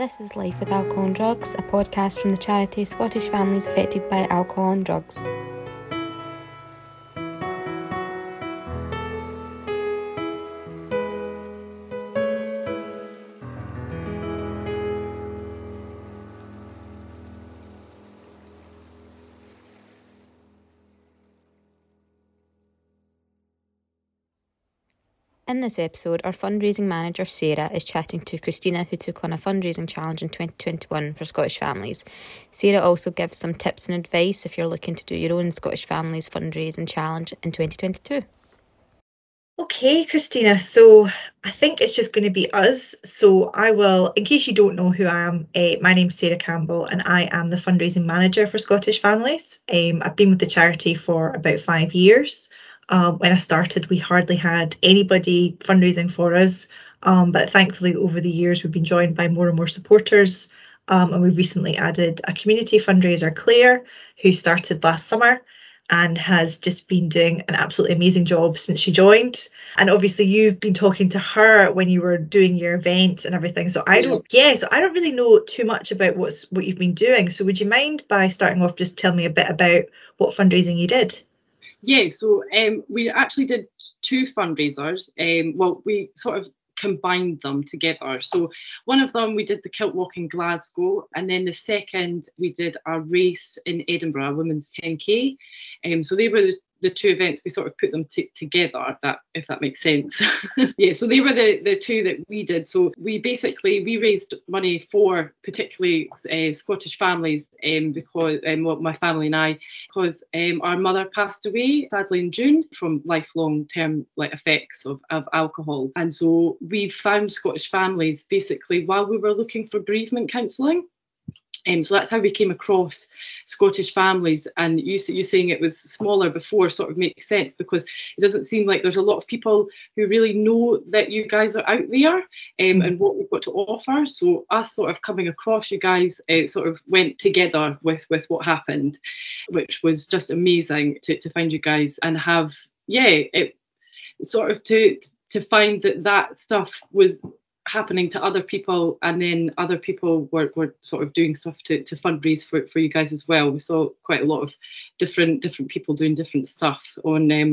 This is Life with Alcohol and Drugs, a podcast from the charity Scottish Families Affected by Alcohol and Drugs. In this episode, our fundraising manager Sarah is chatting to Christina, who took on a fundraising challenge in 2021 for Scottish families. Sarah also gives some tips and advice if you're looking to do your own Scottish families fundraising challenge in 2022. Okay, Christina, so I think it's just going to be us. So I will, in case you don't know who I am, my name's Sarah Campbell and I am the fundraising manager for Scottish Families. I've been with the charity for about 5 years. When I started, we hardly had anybody fundraising for us, but thankfully over the years we've been joined by more and more supporters, and we've recently added a community fundraiser, Claire, who started last summer and has just been doing an absolutely amazing job since she joined. And obviously you've been talking to her when you were doing your event and everything, so I don't really know too much about what you've been doing. So would you mind, by starting off, just tell me a bit about what fundraising you did? Yeah, so we actually did two fundraisers. We sort of combined them together. So one of them, we did the Kilt Walk in Glasgow, and then the second, we did a race in Edinburgh, a women's 10K. So they were the two events. We sort of put them together, if that makes sense. Yeah, so they were the two that we did. So we raised money for particularly Scottish families, because my family and I, because our mother passed away sadly in June from lifelong term effects of alcohol. And so we found Scottish families basically while we were looking for bereavement counselling. So that's how we came across Scottish families, and you saying it was smaller before sort of makes sense, because it doesn't seem like there's a lot of people who really know that you guys are out there and what we've got to offer. So us sort of coming across you guys, sort of went together with what happened, which was just amazing to find you guys and have, it sort of to find that stuff was happening to other people, and then other people were sort of doing stuff to fundraise for you guys as well. We saw quite a lot of different people doing different stuff on your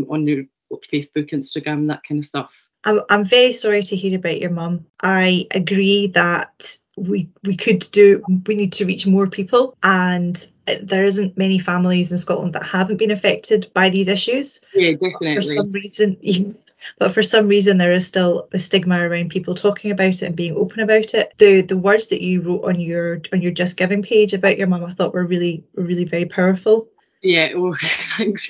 Facebook, Instagram, that kind of stuff. I'm very sorry to hear about your mum. I agree that we need to reach more people, and there isn't many families in Scotland that haven't been affected by these issues. Yeah, definitely. But for some reason, there is still a stigma around people talking about it and being open about it. The words that you wrote on your Just Giving page about your mum, I thought were really, really very powerful. Yeah, oh, thanks.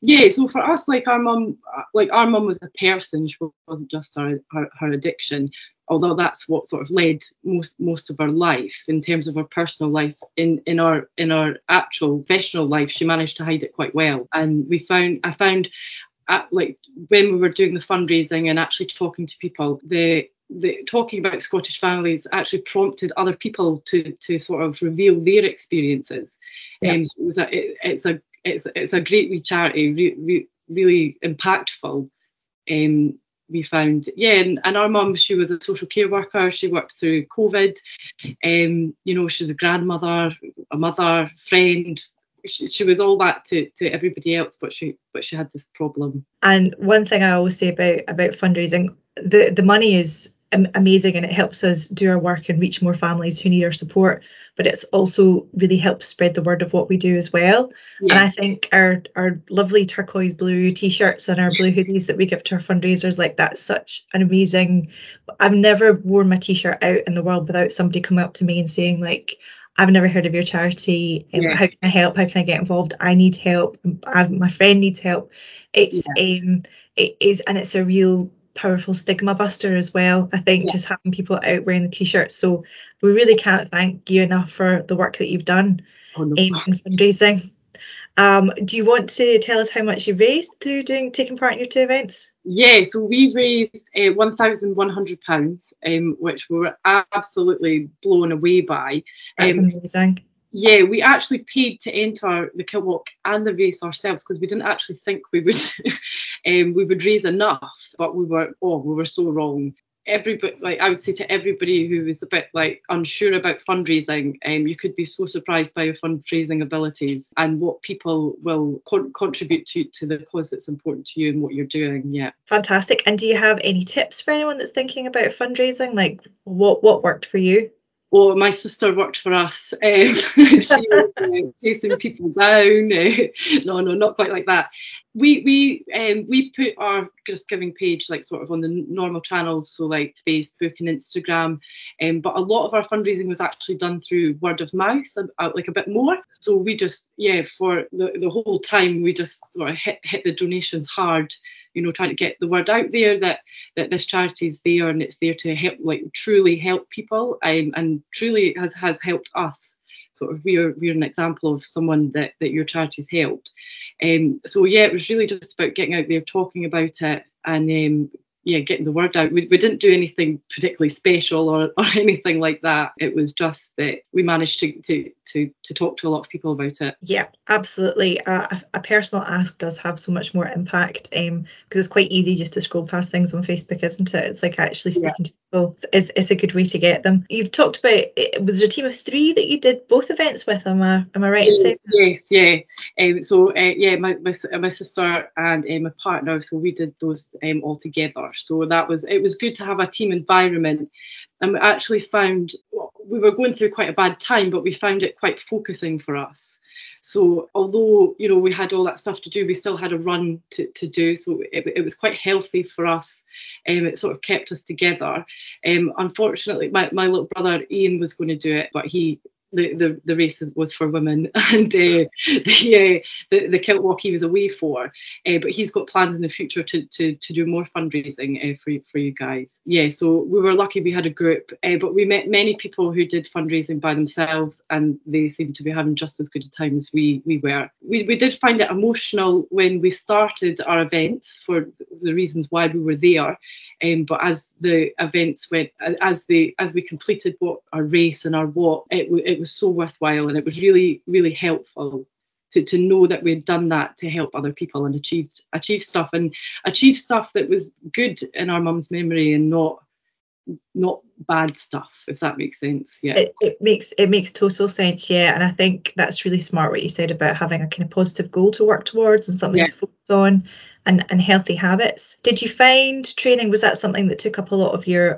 Yeah, so for us, our mum was a person. She wasn't just her addiction, although that's what sort of led most of her life in terms of her personal life. In our actual professional life, she managed to hide it quite well, and I found. When we were doing the fundraising and actually talking to people, the talking about Scottish families actually prompted other people to sort of reveal their experiences. Yeah. So it's a great wee charity, really impactful. We found, and our mum, she was a social care worker. She worked through COVID. She was a grandmother, a mother, friend. She was all that to everybody else, but she had this problem. And one thing I always say about fundraising, the money is amazing and it helps us do our work and reach more families who need our support, but it's also really helps spread the word of what we do as well. Yeah. And I think our lovely turquoise blue t-shirts and our blue hoodies that we give to our fundraisers, that's such an amazing. I've never worn my t-shirt out in the world without somebody coming up to me and saying, I've never heard of your charity. Yeah. How can I help? How can I get involved? I need help. My friend needs help. It's a real powerful stigma buster as well, I think. Yeah. Just having people out wearing the t-shirts. So we really can't thank you enough for the work that you've done in fundraising. Do you want to tell us how much you raised through taking part in your two events? Yeah, so we raised £1,100, which we were absolutely blown away by. That's amazing. Yeah, we actually paid to enter the Kilt Walk and the race ourselves, because we didn't actually think we would raise enough, but we were so wrong. everybody, like I would say to everybody who was a bit like unsure about fundraising, you could be so surprised by your fundraising abilities and what people will contribute to the cause that's important to you and what you're doing. Yeah. Fantastic. And do you have any tips for anyone that's thinking about fundraising? Like what worked for you? Well, my sister worked for us. She was chasing people down. No, not quite like that. We put our Giving page like sort of on the normal channels, so like Facebook and Instagram, but a lot of our fundraising was actually done through word of mouth, like a bit more. So we just for the whole time we just sort of hit the donations hard, trying to get the word out there that this charity is there and it's there to help, like truly help people, and truly has helped us. Sort of we're an example of someone that your charity's helped. It was really just about getting out there, talking about it, and getting the word out. We didn't do anything particularly special or anything like that. It was just that we managed to talk to a lot of people about it. Yeah, absolutely. A personal ask does have so much more impact, because it's quite easy just to scroll past things on Facebook, isn't it? It's like actually speaking to people is a good way to get them. You've talked about, was there a team of three that you did both events with? Am I right in saying that? Yes, yeah. My sister and my partner, so we did those all together. So it was good to have a team environment, and we actually found we were going through quite a bad time, but we found it quite focusing for us. So although we had all that stuff to do, we still had a run to do, so it was quite healthy for us. It sort of kept us together. Unfortunately my little brother Ian was going to do it, but the race was for women, and the kilt walk he was away for, but he's got plans in the future to do more fundraising for you guys. So we were lucky we had a group, but we met many people who did fundraising by themselves, and they seemed to be having just as good a time as we were. We did find it emotional when we started our events for the reasons why we were there, but as the events went, as we completed our race and our walk, it was so worthwhile, and it was really, really helpful to know that we'd done that to help other people and achieve stuff that was good in our mum's memory and not bad stuff, if that makes sense. It makes total sense. And I think that's really smart what you said about having a kind of positive goal to work towards and something to focus on, and healthy habits. Did you find training, was that something that took up a lot of your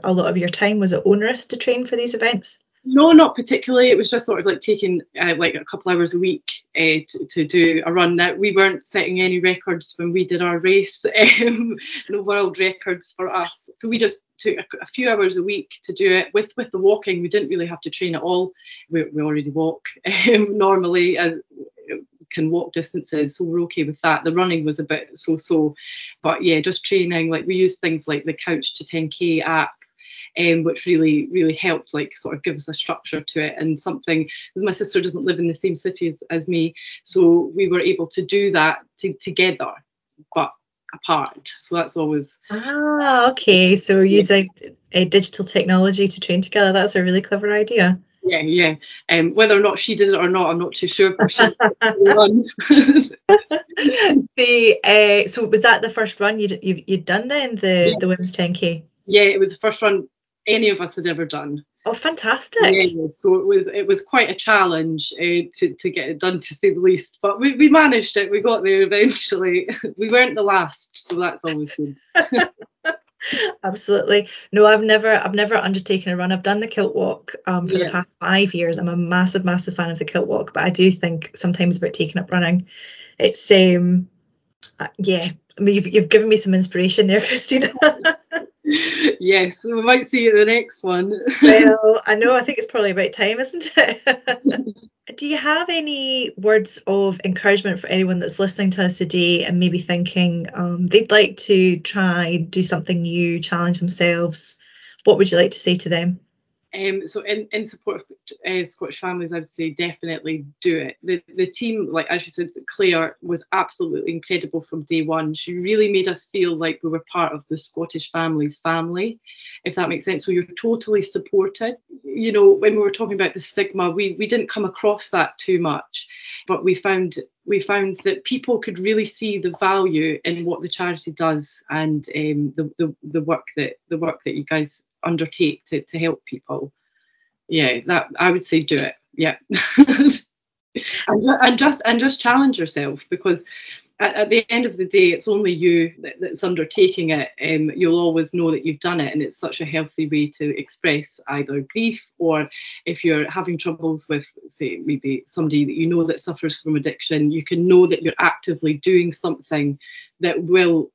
time? Was it onerous to train for these events? No, not particularly. It was just sort of like taking like a couple hours a week to do a run. Now, we weren't setting any records when we did our race, no world records for us. So we just took a few hours a week to do it. With the walking, we didn't really have to train at all. We already walk normally, can walk distances, so we're okay with that. The running was a bit so, but just training. Like we used things like the Couch to 10K app, which really, really helped, like sort of give us a structure to it and something, because my sister doesn't live in the same city as me, so we were able to do that together but apart. So that's always okay. So using digital technology to train together, that's a really clever idea. Yeah. Whether or not she did it or not, I'm not too sure. So was that the first run you'd done then, the women's 10K? Yeah, it was the first run any of us had ever done. Oh, fantastic. Yeah, so it was quite a challenge to get it done, to say the least. But we managed it. We got there eventually. We weren't the last, so that's always good. Absolutely. No, I've never undertaken a run. I've done the kilt walk for the past 5 years. I'm a massive fan of the kilt walk, but I do think sometimes about taking up running. It's I mean, you've given me some inspiration there, Christina. Yes, we might see you at the next one. Well, I think it's probably about time, isn't it? Do you have any words of encouragement for anyone that's listening to us today and maybe thinking they'd like to try, do something new, challenge themselves? What would you like to say to them? So in support of Scottish families, I would say definitely do it. The team, like as you said, Claire was absolutely incredible from day one. She really made us feel like we were part of the Scottish Families family, if that makes sense. So you're totally supported. You know, when we were talking about the stigma, we didn't come across that too much, but we found that people could really see the value in what the charity does and the work that you guys undertake to help people. Yeah, that I would say do it. Yeah. and just challenge yourself, because at the end of the day it's only you that's undertaking it. You'll always know that you've done it, and it's such a healthy way to express either grief, or if you're having troubles with, say, maybe somebody that you know that suffers from addiction, you can know that you're actively doing something that will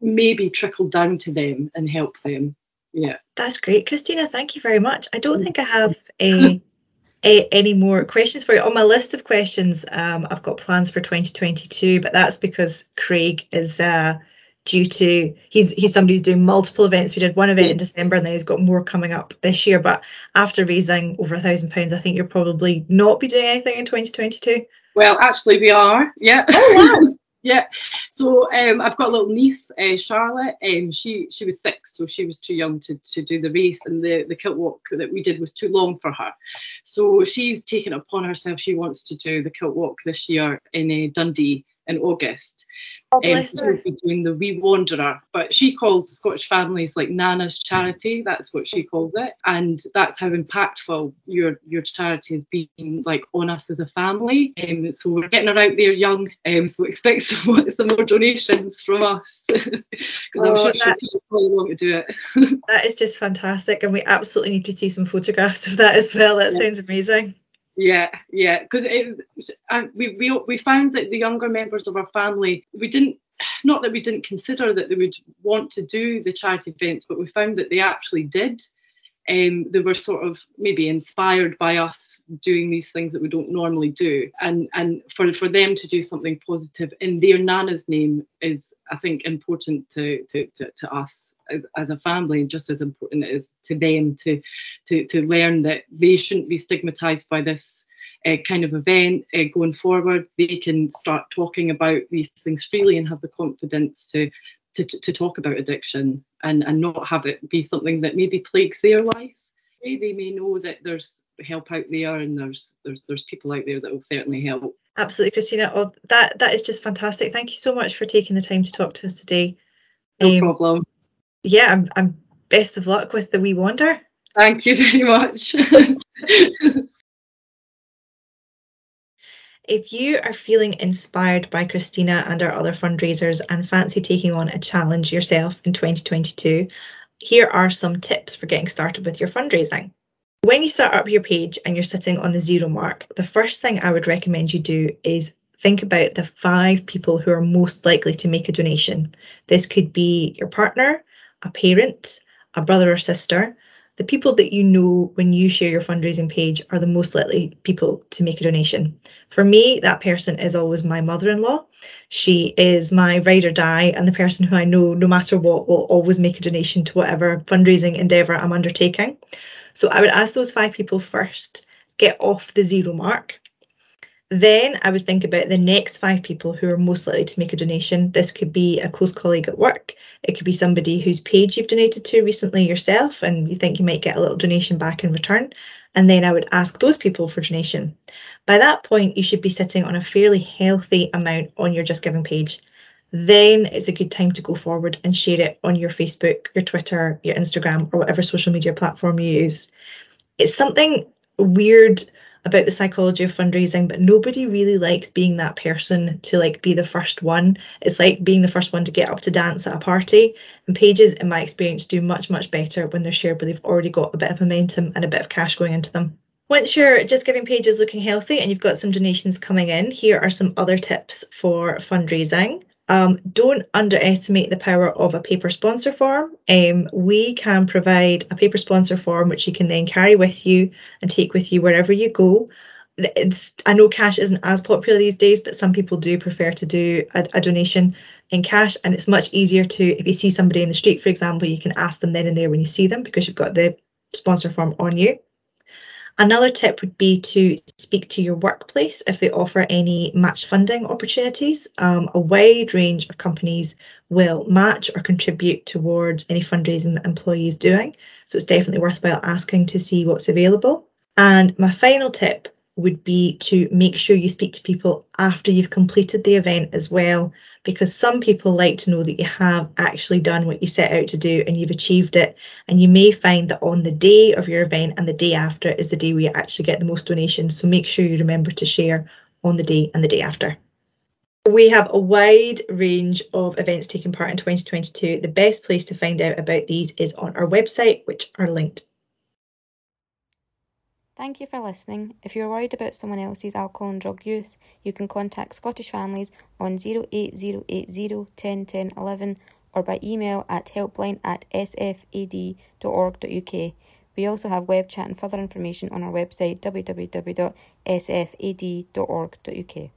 maybe trickle down to them and help them. Yeah, that's great, Christina, thank you very much. I don't think I have any more questions for you. On my list of questions, I've got plans for 2022, but that's because Craig is due to, he's somebody who's doing multiple events. We did one event in December and then he's got more coming up this year, but after raising over £1,000, I think you'll probably not be doing anything in 2022. Well, actually we are, yeah. Oh wow. Yeah, so I've got a little niece, Charlotte, and she was 6, so she was too young to do the race, and the kilt walk that we did was too long for her. So she's taken it upon herself, she wants to do the kilt walk this year in Dundee in August. Oh, so she'll be doing the Wee Wanderer, but she calls Scottish Families like Nana's charity, that's what she calls it, and that's how impactful your charity has been, like, on us as a family. So we're getting her out there young, so expect some more donations from us, because I'm sure she'll probably want to do it. That is just fantastic, and we absolutely need to see some photographs of that as well. That sounds amazing. Yeah, because we found that the younger members of our family, we didn't consider that they would want to do the charity events, but we found that they actually did. They were sort of maybe inspired by us doing these things that we don't normally do, and for them to do something positive in their Nana's name is, I think, important to us as a family, and just as important as to them to learn that they shouldn't be stigmatized by this kind of event going forward. They can start talking about these things freely and have the confidence to talk about addiction, and not have it be something that maybe plagues their life. They may know that there's help out there, and there's people out there that will certainly help. Absolutely, Christina. Oh, that is just fantastic. Thank you so much for taking the time to talk to us today. No problem. Yeah, I'm best of luck with the Wee Wander. Thank you very much. If you are feeling inspired by Christina and our other fundraisers and fancy taking on a challenge yourself in 2022, here are some tips for getting started with your fundraising. When you start up your page and you're sitting on the 0 mark, the first thing I would recommend you do is think about the 5 people who are most likely to make a donation. This could be your partner, a parent, a brother or sister. The people that you know when you share your fundraising page are the most likely people to make a donation. For me, that person is always my mother-in-law. She is my ride or die, and the person who I know, no matter what, will always make a donation to whatever fundraising endeavour I'm undertaking. So I would ask those 5 people first, get off the 0 mark. Then I would think about the next 5 people who are most likely to make a donation. This could be a close colleague at work. It could be somebody whose page you've donated to recently yourself and you think you might get a little donation back in return. And then I would ask those people for donation. By that point, you should be sitting on a fairly healthy amount on your Just Giving page. Then it's a good time to go forward and share it on your Facebook, your Twitter, your Instagram, or whatever social media platform you use. It's something weird about the psychology of fundraising, but nobody really likes being that person to, like, be the first one. It's like being the first one to get up to dance at a party, and pages, in my experience, do much better when they're shared but they've already got a bit of momentum and a bit of cash going into them. Once your Just Giving page is looking healthy and you've got some donations coming in, here are some other tips for fundraising. Don't underestimate the power of a paper sponsor form. We can provide a paper sponsor form which you can then carry with you and take with you wherever you go. I know cash isn't as popular these days, but some people do prefer to do a donation in cash, and it's much easier to, if you see somebody in the street, for example, you can ask them then and there when you see them, because you've got the sponsor form on you. Another tip would be to speak to your workplace if they offer any match funding opportunities. A wide range of companies will match or contribute towards any fundraising that employees doing. So it's definitely worthwhile asking to see what's available. And my final tip would be to make sure you speak to people after you've completed the event as well, because some people like to know that you have actually done what you set out to do and you've achieved it. And you may find that on the day of your event and the day after is the day where you actually get the most donations. So make sure you remember to share on the day and the day after. We have a wide range of events taking part in 2022. The best place to find out about these is on our website, which are linked. Thank you for listening. If you're worried about someone else's alcohol and drug use, you can contact Scottish Families on 08080 10 10 11 or by email at helpline@sfad.org.uk. We also have web chat and further information on our website www.sfad.org.uk.